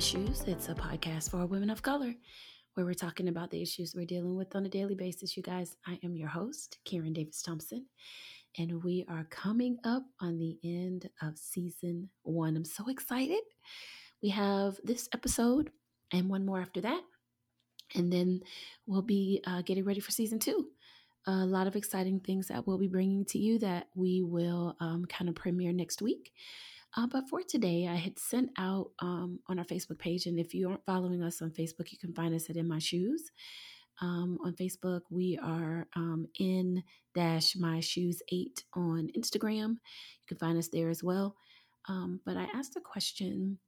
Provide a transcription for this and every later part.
Shoes. It's a podcast for women of color where we're talking about the issues we're dealing with on a daily basis. You guys, I am your host, Karen Davis Thompson, and we are coming up on the end of season one. I'm so excited. We have this episode and one more after that, and then we'll be getting ready for season two. A lot of exciting things that we'll be bringing to you that we will kind of premiere next week. But for today, I had sent out on our Facebook page, and if you aren't following us on Facebook, you can find us at In My Shoes. On Facebook, we are in-myshoes8 on Instagram. You can find us there as well. But I asked a question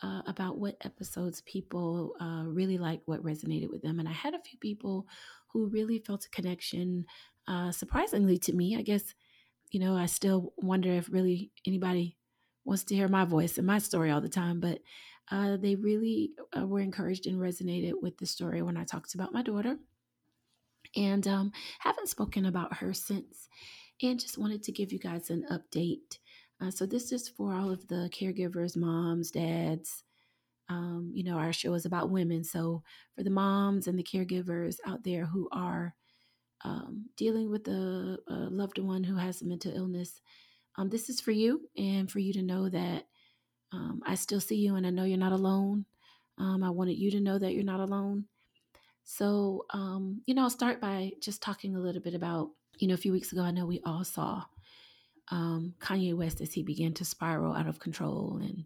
about what episodes people really liked, what resonated with them. And I had a few people who really felt a connection, surprisingly to me. I guess, you know, I still wonder if really anybody wants to hear my voice and my story all the time, but they really were encouraged and resonated with the story when I talked about my daughter, and haven't spoken about her since, and just wanted to give you guys an update. So this is for all of the caregivers, moms, dads. You know, our show is about women. So for the moms and the caregivers out there who are dealing with a loved one who has a mental illness, this is for you, and for you to know that I still see you and I know you're not alone. I wanted you to know that you're not alone. So, you know, I'll start by just talking a little bit about, you know, a few weeks ago, I know we all saw Kanye West as he began to spiral out of control and,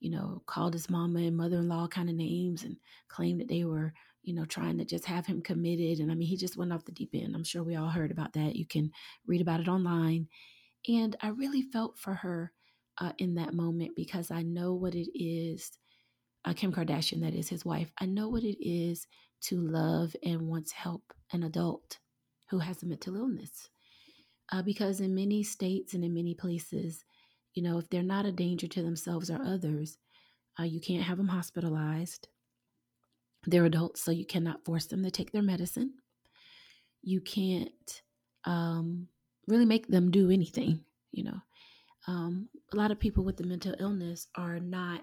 you know, called his mama and mother-in-law kind of names and claimed that they were, you know, trying to just have him committed. And I mean, he just went off the deep end. I'm sure we all heard about that. You can read about it online. And I really felt for her in that moment, because I know what it is, Kim Kardashian, that is his wife, I know what it is to love and want to help an adult who has a mental illness. Because in many states and in many places, you know, if they're not a danger to themselves or others, you can't have them hospitalized. They're adults, so you cannot force them to take their medicine. You can't really make them do anything, you know. A lot of people with the mental illness are not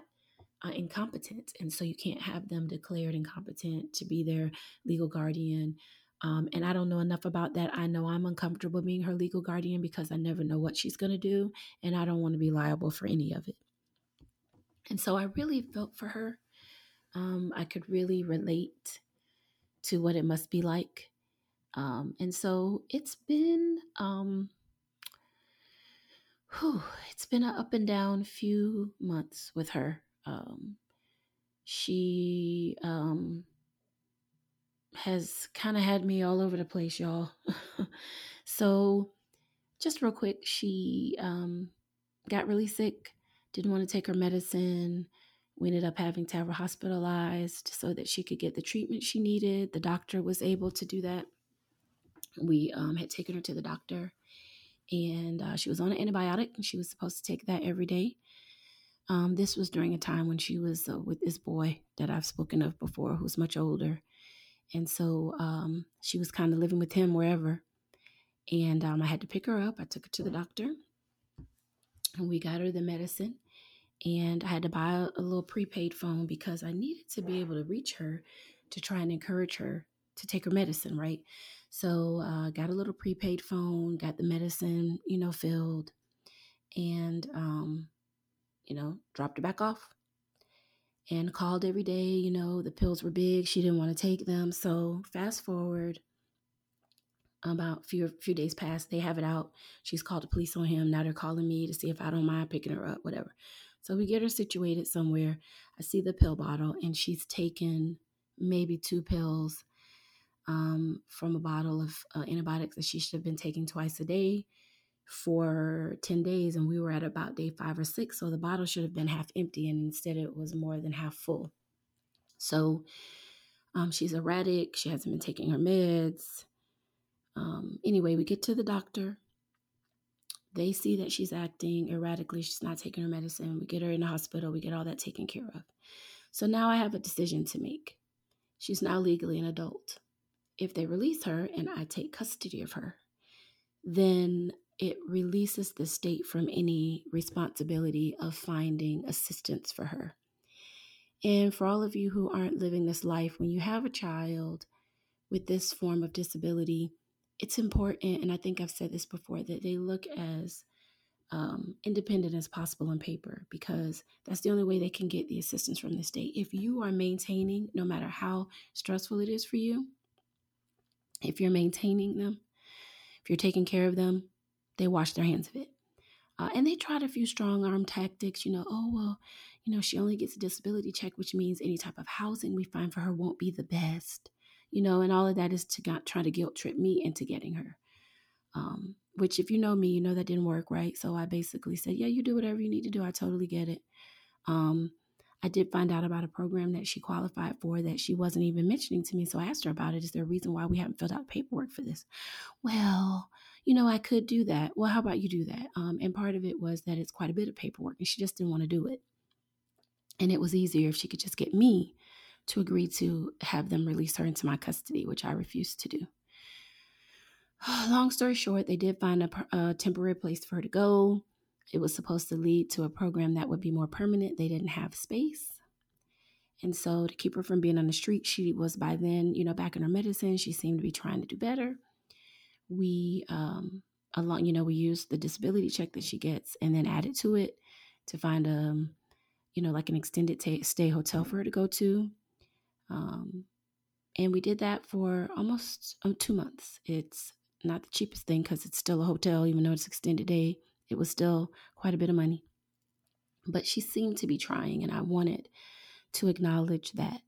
incompetent, and so you can't have them declared incompetent to be their legal guardian. And I don't know enough about that. I know I'm uncomfortable being her legal guardian because I never know what she's going to do, and I don't want to be liable for any of it. And so I really felt for her. I could really relate to what it must be like. And so it's been an up and down few months with her. She has kind of had me all over the place, y'all. So just real quick, she got really sick, didn't want to take her medicine. We ended up having to have her hospitalized so that she could get the treatment she needed. The doctor was able to do that. We had taken her to the doctor, and she was on an antibiotic, and she was supposed to take that every day. This was during a time when she was with this boy that I've spoken of before, who's much older. And so she was kind of living with him wherever. And I had to pick her up. I took her to the doctor, and we got her the medicine. And I had to buy a little prepaid phone because I needed to be able to reach her to try and encourage her to take her medicine, right? So got a little prepaid phone, got the medicine, you know, filled, and, you know, dropped her back off and called every day. You know, the pills were big. She didn't want to take them. So fast forward about few days past, they have it out. She's called the police on him. Now they're calling me to see if I don't mind picking her up, whatever. So we get her situated somewhere. I see the pill bottle, and she's taken maybe two pills from a bottle of antibiotics that she should have been taking twice a day for 10 days. And we were at about day 5 or 6. So the bottle should have been half empty, and instead it was more than half full. So she's erratic. She hasn't been taking her meds. Anyway, we get to the doctor. They see that she's acting erratically. She's not taking her medicine. We get her in the hospital. We get all that taken care of. So now I have a decision to make. She's now legally an adult. If they release her and I take custody of her, then it releases the state from any responsibility of finding assistance for her. And for all of you who aren't living this life, when you have a child with this form of disability, it's important, and I think I've said this before, that they look as independent as possible on paper, because that's the only way they can get the assistance from the state. If you are maintaining, no matter how stressful it is for you, if you're maintaining them, if you're taking care of them, they wash their hands of it. And they tried a few strong arm tactics, she only gets a disability check, which means any type of housing we find for her won't be the best, and all of that is to try to guilt trip me into getting her, which if you know me, you know that didn't work, right? So I basically said, yeah, you do whatever you need to do. I totally get it. I did find out about a program that she qualified for that she wasn't even mentioning to me. So I asked her about it. Is there a reason why we haven't filled out paperwork for this? Well, I could do that. Well, how about you do that? And part of it was that it's quite a bit of paperwork and she just didn't want to do it. And it was easier if she could just get me to agree to have them release her into my custody, which I refused to do. Long story short, they did find a temporary place for her to go. It was supposed to lead to a program that would be more permanent. They didn't have space. And so to keep her from being on the street, she was by then, back in her medicine. She seemed to be trying to do better. We, we used the disability check that she gets and then added to it to find, an extended stay hotel for her to go to. And we did that for almost 2 months. It's not the cheapest thing because it's still a hotel, even though it's extended day. It was still quite a bit of money, but she seemed to be trying, and I wanted to acknowledge that.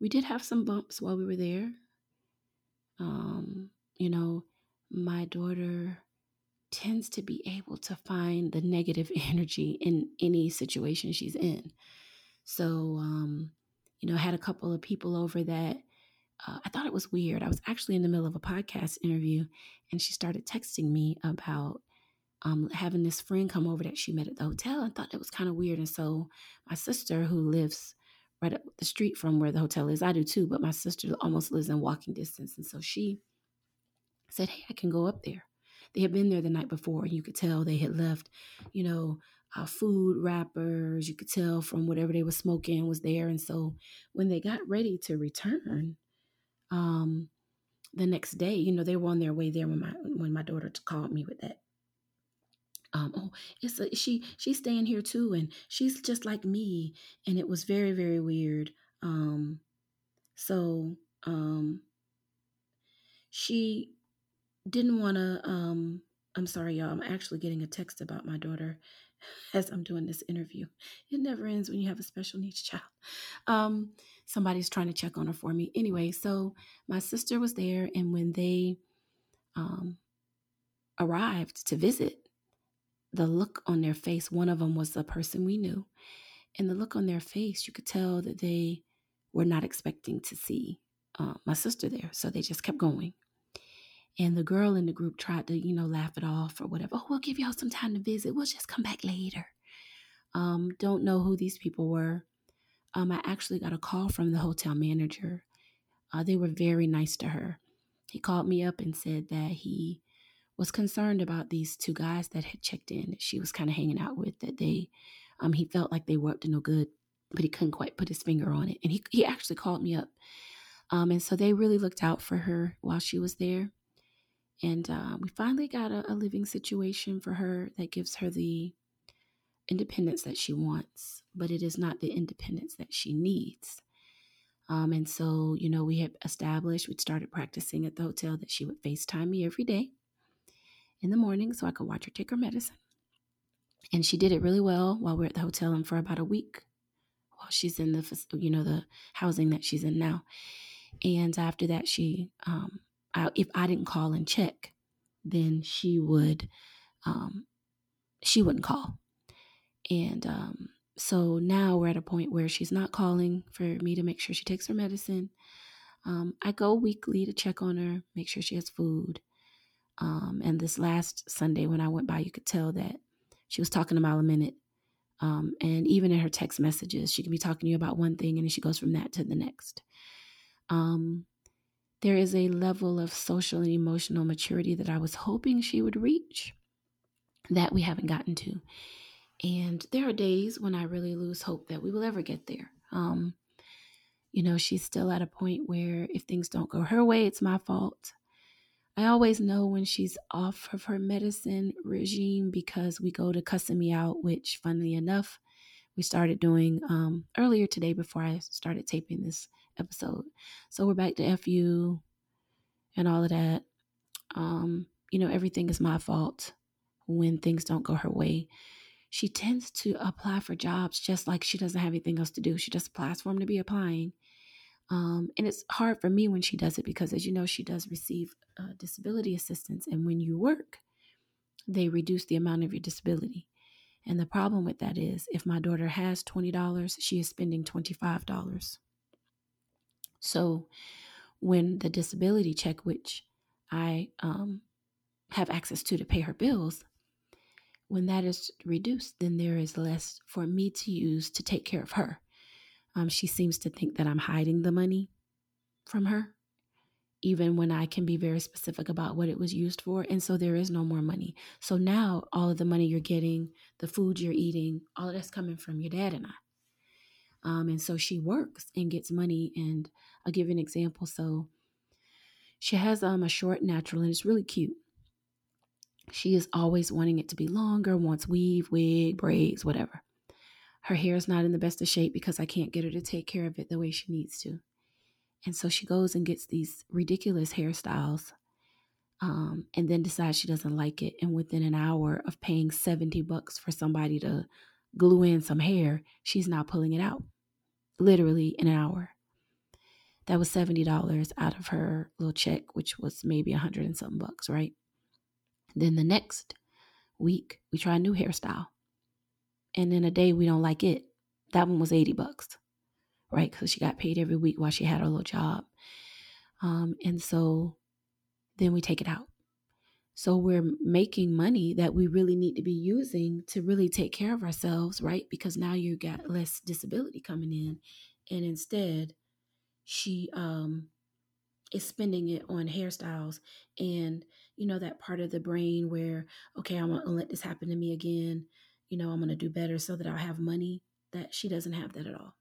We did have some bumps while we were there. My daughter tends to be able to find the negative energy in any situation she's in. So, had a couple of people over that I thought it was weird. I was actually in the middle of a podcast interview and she started texting me about having this friend come over that she met at the hotel and thought that was kind of weird. And so my sister, who lives right up the street from where the hotel is, I do too, but my sister almost lives in walking distance. And so she said, hey, I can go up there. They had been there the night before and you could tell they had left, food wrappers. You could tell from whatever they were smoking was there. And so when they got ready to return, the next day, they were on their way there when my daughter called me with that. She's staying here too, and she's just like me, and it was very, very weird. She didn't want to. I'm sorry, y'all. I'm actually getting a text about my daughter as I'm doing this interview. It never ends when you have a special needs child. Somebody's trying to check on her for me. Anyway, so my sister was there, and when they arrived to visit, the look on their face, one of them was a person we knew, and the look on their face, you could tell that they were not expecting to see my sister there, so they just kept going. And the girl in the group tried to, laugh it off or whatever. Oh, we'll give y'all some time to visit. We'll just come back later. Don't know who these people were. I actually got a call from the hotel manager. They were very nice to her. He called me up and said that he was concerned about these two guys that had checked in, that she was kind of hanging out with, that he felt like they were up to no good, but he couldn't quite put his finger on it. And he actually called me up. And so they really looked out for her while she was there. And we finally got a living situation for her that gives her the independence that she wants, but it is not the independence that she needs. And so, we'd started practicing at the hotel that she would FaceTime me every day in the morning so I could watch her take her medicine. And she did it really well while we were at the hotel, and for about a week while she's in the housing that she's in now. And after that, she... if I didn't call and check, then she wouldn't call. And so now we're at a point where she's not calling for me to make sure she takes her medicine. I go weekly to check on her, make sure she has food. And this last Sunday when I went by, you could tell that she was talking a mile a minute. And even in her text messages, she can be talking to you about one thing and then she goes from that to the next. There is a level of social and emotional maturity that I was hoping she would reach that we haven't gotten to. And there are days when I really lose hope that we will ever get there. You know, she's still at a point where if things don't go her way, it's my fault. I always know when she's off of her medicine regime because we go to cussing me out, which funnily enough, we started doing earlier today before I started taping this episode. So we're back to F you and all of that. You know, everything is my fault when things don't go her way. She tends to apply for jobs just like she doesn't have anything else to do. She just applies for them to be applying. And it's hard for me when she does it because, as you know, she does receive disability assistance. And when you work, they reduce the amount of your disability. And the problem with that is if my daughter has $20, she is spending $25. So when the disability check, which I have access to pay her bills, when that is reduced, then there is less for me to use to take care of her. She seems to think that I'm hiding the money from her, even when I can be very specific about what it was used for. And so there is no more money. So now all of the money you're getting, the food you're eating, all of that's coming from your dad and I. And so she works and gets money. And I'll give you an example. So she has a short natural, and it's really cute. She is always wanting it to be longer, wants weave, wig, braids, whatever. Her hair is not in the best of shape because I can't get her to take care of it the way she needs to. And so she goes and gets these ridiculous hairstyles and then decides she doesn't like it. And within an hour of paying $70 for somebody to glue in some hair, she's now pulling it out, literally an hour. That was $70 out of her little check, which was maybe $100 and something, right? Then the next week, we try a new hairstyle. And in a day, we don't like it. That one was $80, right? Because she got paid every week while she had her little job. And so then we take it out. So we're making money that we really need to be using to really take care of ourselves, right? Because now you got less disability coming in. And instead, she is spending it on hairstyles and, you know, that part of the brain where, okay, I'm going to let this happen to me again. You know, I'm going to do better so that I'll have money. That she doesn't have that at all.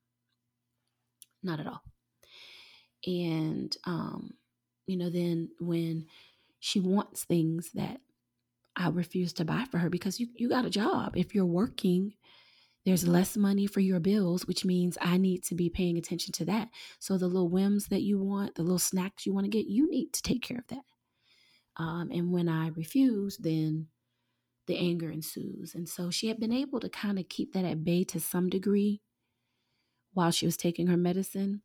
Not at all. And, you know, then when she wants things that I refuse to buy for her because you got a job. If you're working, there's less money for your bills, which means I need to be paying attention to that. So the little whims that you want, the little snacks you want to get, you need to take care of that. And when I refuse, then the anger ensues. And so she had been able to kind of keep that at bay to some degree while she was taking her medicine.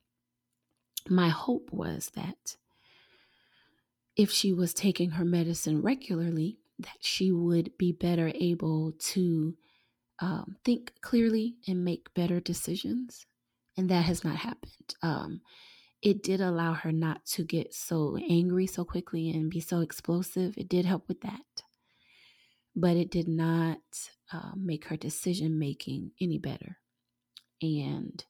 My hope was that if she was taking her medicine regularly, that she would be better able to think clearly and make better decisions. And that has not happened. It did allow her not to get so angry so quickly and be so explosive. It did help with that. But it did not make her decision making any better. And,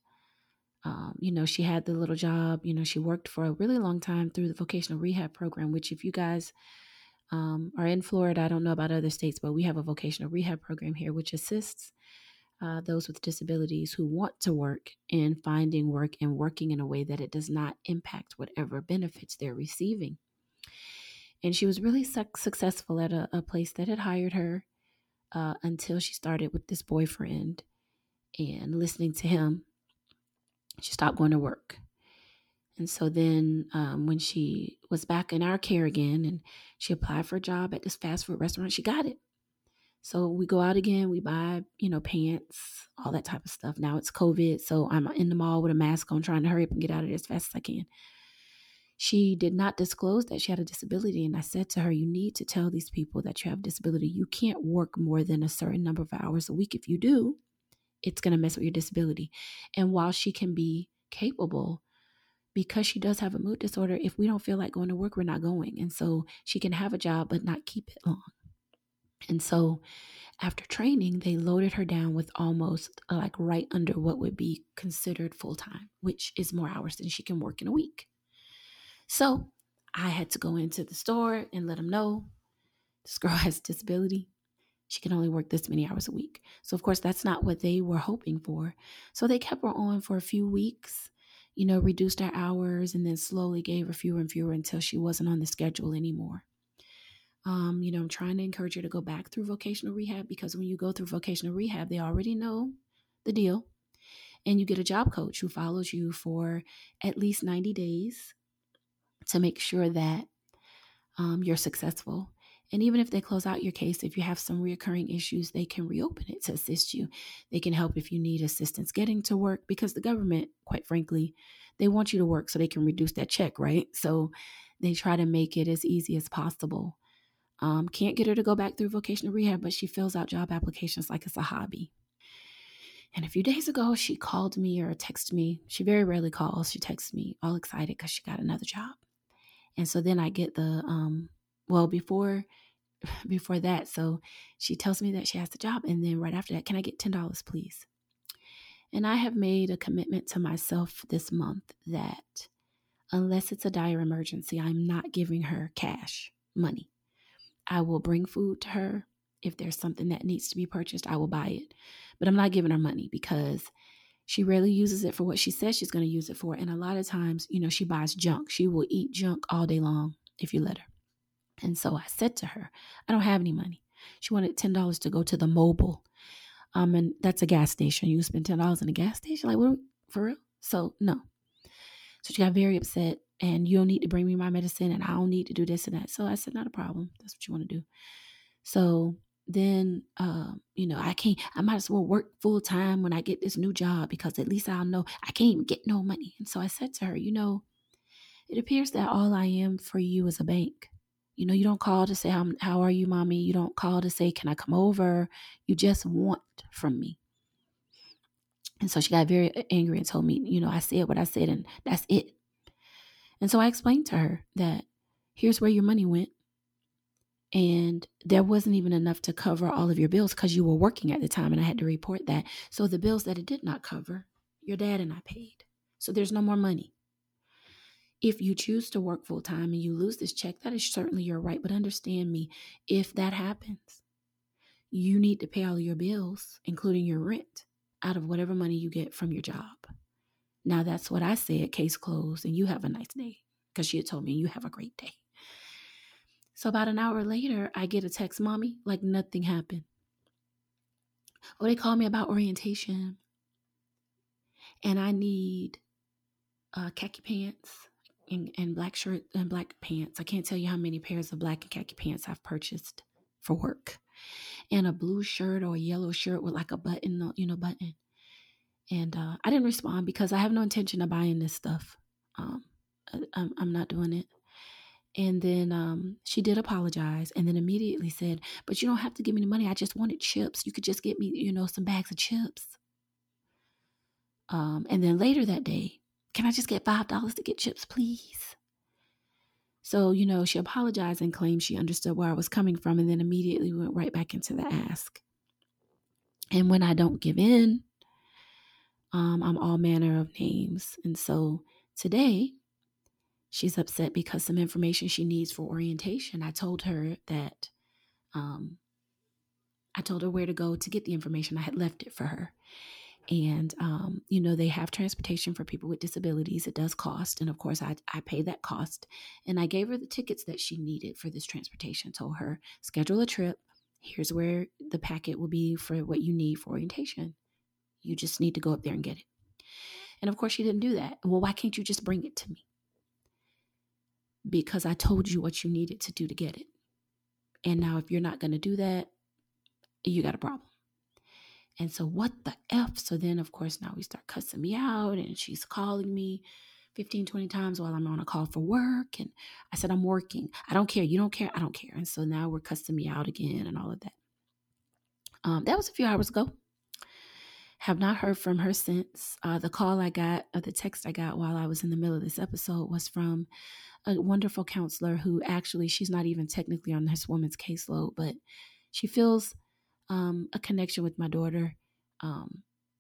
you know, she had the little job. You know, she worked for a really long time through the vocational rehab program, which if you guys are in Florida, I don't know about other states, but we have a vocational rehab program here, which assists those with disabilities who want to work in finding work and working in a way that it does not impact whatever benefits they're receiving. And she was really successful at a place that had hired her until she started with this boyfriend and listening to him. She stopped going to work. And so then when she was back in our care again and she applied for a job at this fast food restaurant, she got it. So we go out again, we buy, you know, pants, all that type of stuff. Now it's COVID, so I'm in the mall with a mask on trying to hurry up and get out of there as fast as I can. She did not disclose that she had a disability, and I said to her, you need to tell these people that you have a disability. You can't work more than a certain number of hours a week. If you do, it's going to mess with your disability. And while she can be capable, because she does have a mood disorder, if we don't feel like going to work, we're not going. And so she can have a job but not keep it long. And so after training, they loaded her down with almost like right under what would be considered full time, which is more hours than she can work in a week. So I had to go into the store and let them know this girl has a disability. she can only work this many hours a week. So, of course, that's not what they were hoping for. So they kept her on for a few weeks, you know, reduced her hours, and then slowly gave her fewer and fewer until she wasn't on the schedule anymore. You know, I'm trying to encourage her to go back through vocational rehab, because when you go through vocational rehab, they already know the deal. And you get a job coach who follows you for at least 90 days to make sure that you're successful. And even if they close out your case, if you have some recurring issues, they can reopen it to assist you. They can help if you need assistance getting to work, because the government, quite frankly, they want you to work so they can reduce that check, right? So they try to make it as easy as possible. Can't get her to go back through vocational rehab, but she fills out job applications like it's a hobby. And a few days ago, she called me or texted me. She very rarely calls. She texts me all excited because she got another job. And so then I get the, before that, so she tells me that she has the job. And then right after that, can I get $10, please? And I have made a commitment to myself this month that unless it's a dire emergency, I'm not giving her cash money. I will bring food to her. If there's something that needs to be purchased, I will buy it. But I'm not giving her money because she rarely uses it for what she says she's going to use it for. And a lot of times, you know, she buys junk. She will eat junk all day long if you let her. And so I said to her, I don't have any money. She wanted $10 to go to the Mobile. And that's a gas station. You spend $10 in a gas station? Like, what? For real? So no. So she got very upset, and you don't need to bring me my medicine, and I don't need to do this and that. So I said, not a problem. That's what you want to do. So then, you know, I might as well work full time when I get this new job, because at least I'll know I can't even get no money. And so I said to her, you know, it appears that all I am for you is a bank. You know, you don't call to say, how are you, mommy? You don't call to say, can I come over? You just want from me. And so she got very angry and told me, you know, I said what I said, and that's it. And so I explained to her that here's where your money went. And there wasn't even enough to cover all of your bills because you were working at the time, and I had to report that. So the bills that it did not cover, your dad and I paid. So there's no more money. If you choose to work full time and you lose this check, that is certainly your right. But understand me, if that happens, you need to pay all of your bills, including your rent, out of whatever money you get from your job. Now, that's what I said, case closed, and you have a nice day, because she had told me, you have a great day. So about an hour later, I get a text, mommy, like nothing happened. Oh, they called me about orientation, and I need khaki pants and black shirt and black pants. I can't tell you how many pairs of black and khaki pants I've purchased for work, and a blue shirt or a yellow shirt with like a button, you know, button. And I didn't respond because I have no intention of buying this stuff. I'm not doing it. And then she did apologize, and then immediately said, but you don't have to give me the money. I just wanted chips. You could just get me, you know, some bags of chips. And then later that day, can I just get $5 to get chips, please? So, you know, she apologized and claimed she understood where I was coming from, and then immediately went right back into the ask. And when I don't give in, I'm all manner of names. And so today, she's upset because some information she needs for orientation. I told her that, I told her where to go to get the information. I had left it for her. And, you know, they have transportation for people with disabilities. It does cost. And of course, I pay that cost. And I gave her the tickets that she needed for this transportation. Told her, schedule a trip. Here's where the packet will be for what you need for orientation. You just need to go up there and get it. And of course, she didn't do that. Well, why can't you just bring it to me? Because I told you what you needed to do to get it. And now if you're not going to do that, you got a problem. And so what the F? So then, of course, now we start cussing me out, and she's calling me 15, 20 times while I'm on a call for work. And I said, I'm working. I don't care. You don't care. I don't care. And so now we're cussing me out again and all of that. That was a few hours ago. Have not heard from her since. The call I got, or the text I got while I was in the middle of this episode, was from a wonderful counselor who actually, she's not even technically on this woman's caseload, but she feels a connection with my daughter,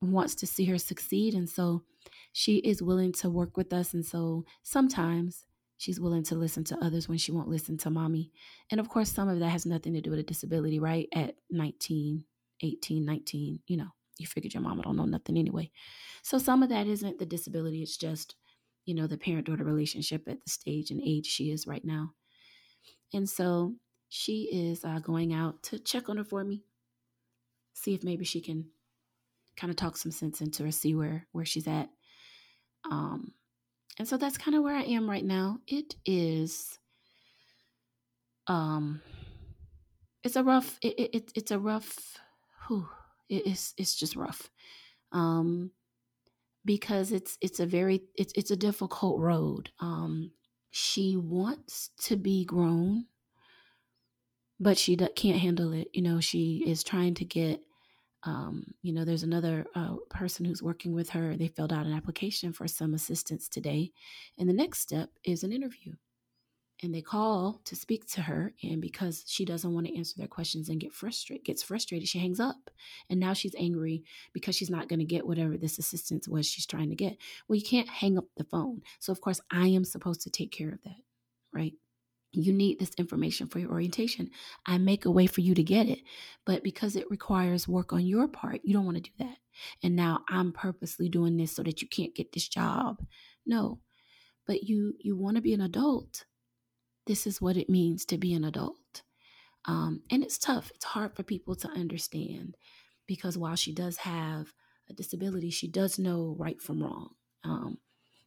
wants to see her succeed. And so she is willing to work with us. And so sometimes She's willing to listen to others when she won't listen to mommy. And of course, some of that has nothing to do with a disability, right? At 19, 18, 19, you know, you figured your mama don't know nothing anyway. So some of that isn't the disability. It's just, you know, the parent-daughter relationship at the stage and age she is right now. And so she is going out to check on her for me, see if maybe she can kind of talk some sense into her, see where she's at. And so that's kind of where I am right now. It is, it's just rough. Because it's a difficult road. She wants to be grown, but she can't handle it. You know, she is trying to get, you know, there's another person who's working with her. They filled out an application for some assistance today. And the next step is an interview. And they call to speak to her. And because she doesn't want to answer their questions and gets frustrated, she hangs up. And now she's angry because she's not going to get whatever this assistance was she's trying to get. Well, you can't hang up the phone. So, of course, I am supposed to take care of that, right? You need this information for your orientation. I make a way for you to get it. But because it requires work on your part, you don't want to do that. And now I'm purposely doing this so that you can't get this job. No, but you want to be an adult. This is what it means to be an adult. And it's tough. It's hard for people to understand because while she does have a disability, she does know right from wrong.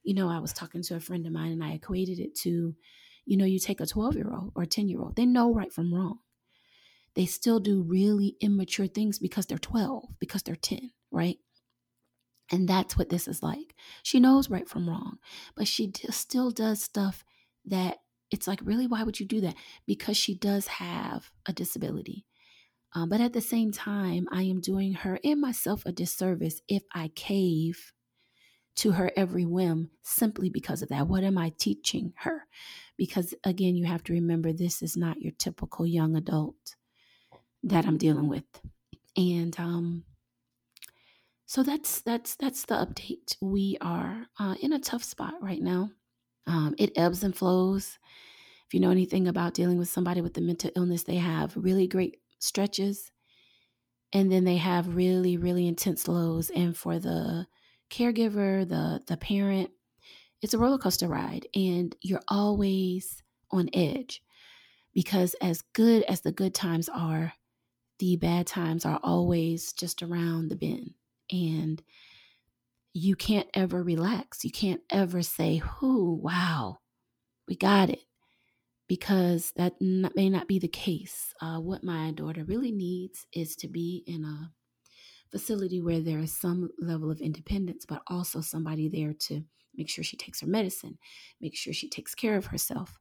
You know, I was talking to a friend of mine and I equated it to, you know, you take a 12-year-old or a 10-year-old, they know right from wrong. They still do really immature things because they're 12, because they're 10, right? And that's what this is like. She knows right from wrong, but she still does stuff that it's like, really, why would you do that? Because she does have a disability. But at the same time, I am doing her and myself a disservice if I cave to her every whim simply because of that. What am I teaching her? Because again, you have to remember this is not your typical young adult that I'm dealing with. And so that's the update. We are in a tough spot right now. It ebbs and flows. If you know anything about dealing with somebody with a mental illness, they have really great stretches and then they have really, really intense lows. And for the caregiver, the parent, it's a roller coaster ride and you're always on edge because as good as the good times are, the bad times are always just around the bend. And you can't ever relax. You can't ever say, "Whoo, wow, we got it," because that may not be the case. What my daughter really needs is to be in a facility where there is some level of independence, but also somebody there to make sure she takes her medicine, make sure she takes care of herself.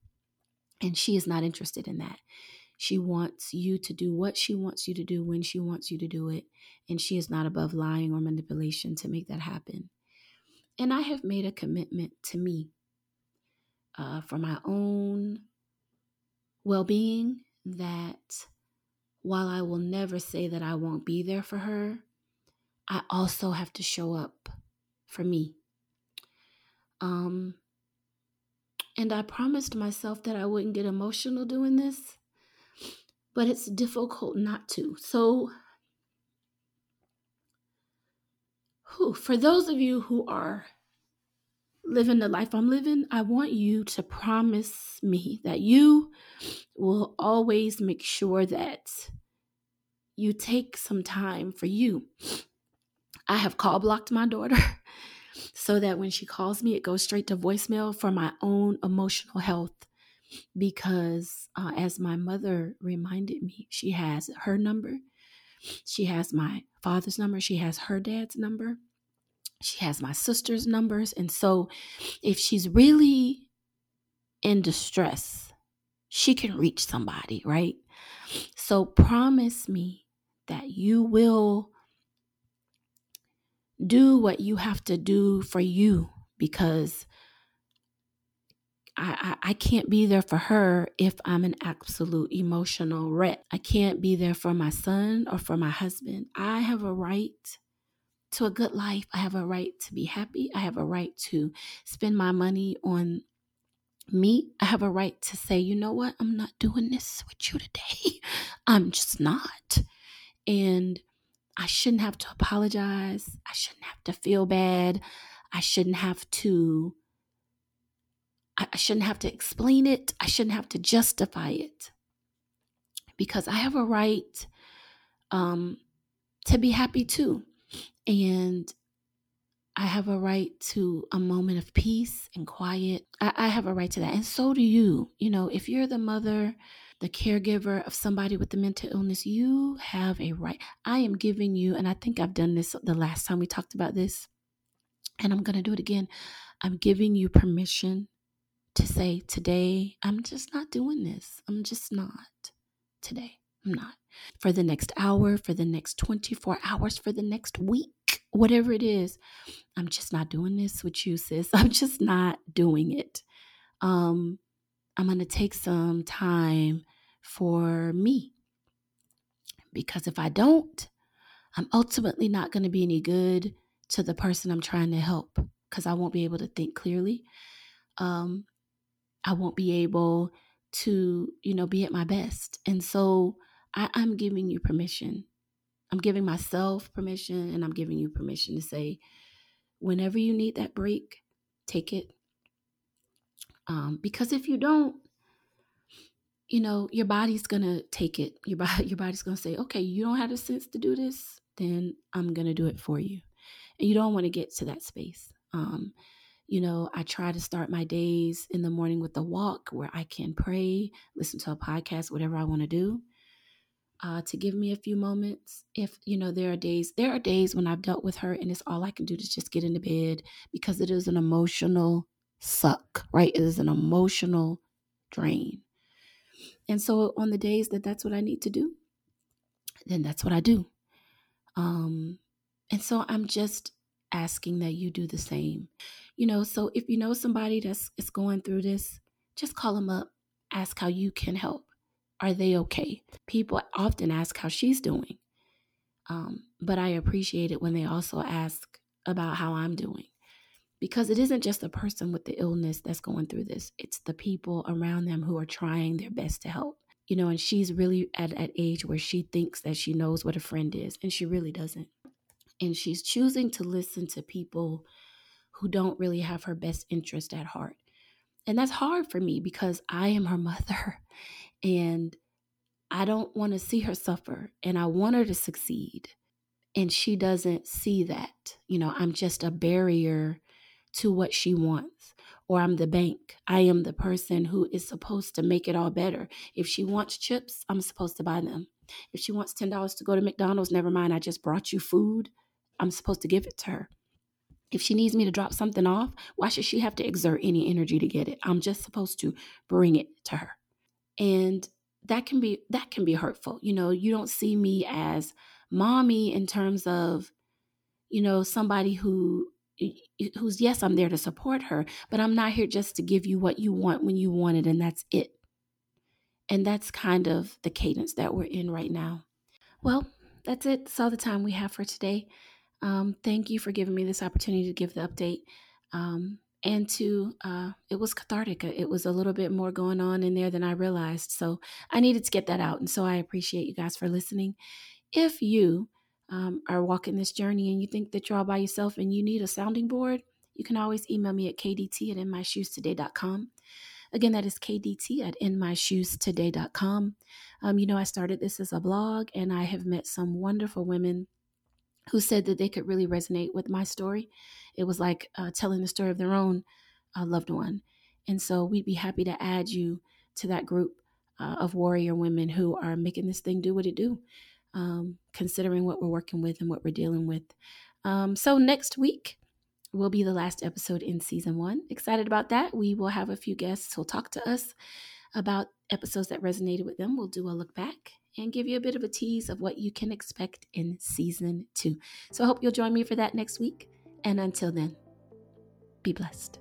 And she is not interested in that. She wants you to do what she wants you to do when she wants you to do it. And she is not above lying or manipulation to make that happen. And I have made a commitment to me for my own well-being that while I will never say that I won't be there for her, I also have to show up for me. And I promised myself that I wouldn't get emotional doing this, but it's difficult not to. So for those of you who are living the life I'm living, I want you to promise me that you will always make sure that you take some time for you. I have call blocked my daughter so that when she calls me, it goes straight to voicemail for my own emotional health. Because as my mother reminded me, she has her number. She has my father's number. She has her dad's number. She has my sister's numbers. And so if she's really in distress, she can reach somebody, right? So promise me that you will do what you have to do for you because I can't be there for her if I'm an absolute emotional wreck. I can't be there for my son or for my husband. I have a right to a good life. I have a right to be happy. I have a right to spend my money on me, I have a right to say, you know what? I'm not doing this with you today. I'm just not. And I shouldn't have to apologize. I shouldn't have to feel bad. I shouldn't have to explain it. I shouldn't have to justify it, because I have a right to be happy too. And I have a right to a moment of peace and quiet. I have a right to that. And so do you. You know, if you're the mother, the caregiver of somebody with a mental illness, you have a right. I am giving you, and I think I've done this the last time we talked about this, and I'm going to do it again. I'm giving you permission to say, today, I'm just not doing this. I'm just not. Today, I'm not. For the next hour, for the next 24 hours, for the next week, whatever it is, I'm just not doing this with you, sis. I'm just not doing it. I'm going to take some time for me, because if I don't, I'm ultimately not going to be any good to the person I'm trying to help, because I won't be able to think clearly. I won't be able to, be at my best. And so I'm giving you permission. I'm giving myself permission, and I'm giving you permission to say, whenever you need that break, take it. Because if you don't, your body's going to take it. Your body's going to say, okay, you don't have the sense to do this, then I'm going to do it for you. And you don't want to get to that space. I try to start my days in the morning with a walk where I can pray, listen to a podcast, whatever I want to do, to give me a few moments. If, there are days when I've dealt with her and it's all I can do to just get into bed, because it is an emotional suck, right? It is an emotional drain. And so on the days that that's what I need to do, then that's what I do. And so I'm just asking that you do the same. So if you know somebody that's going through this, just call them up, ask how you can help. Are they okay? People often ask how she's doing. But I appreciate it when they also ask about how I'm doing, because it isn't just the person with the illness that's going through this. It's the people around them who are trying their best to help, and she's really at an age where she thinks that she knows what a friend is, and she really doesn't. And she's choosing to listen to people who don't really have her best interest at heart. And that's hard for me, because I am her mother, and I don't want to see her suffer, and I want her to succeed. And she doesn't see that. I'm just a barrier to what she wants, or I'm the bank. I am the person who is supposed to make it all better. If she wants chips, I'm supposed to buy them. If she wants $10 to go to McDonald's, never mind, I just brought you food. I'm supposed to give it to her. If she needs me to drop something off, why should she have to exert any energy to get it? I'm just supposed to bring it to her. And that can be hurtful. You don't see me as mommy in terms of, somebody who's, yes, I'm there to support her, but I'm not here just to give you what you want when you want it, and that's it. And that's kind of the cadence that we're in right now. Well, that's it. That's all the time we have for today. Thank you for giving me this opportunity to give the update. It was cathartic. It was a little bit more going on in there than I realized. So I needed to get that out. And so I appreciate you guys for listening. If you are walking this journey and you think that you're all by yourself and you need a sounding board, you can always email me at kdt@inmyshoestoday.com. Again, that is kdt@inmyshoestoday.com. I started this as a blog, and I have met some wonderful women who said that they could really resonate with my story. It was like telling the story of their own loved one. And so we'd be happy to add you to that group of warrior women who are making this thing do what it do, considering what we're working with and what we're dealing with. So next week will be the last episode in season 1. Excited about that. We will have a few guests who'll talk to us about episodes that resonated with them. We'll do a look back and give you a bit of a tease of what you can expect in season 2. So I hope you'll join me for that next week. And until then, be blessed.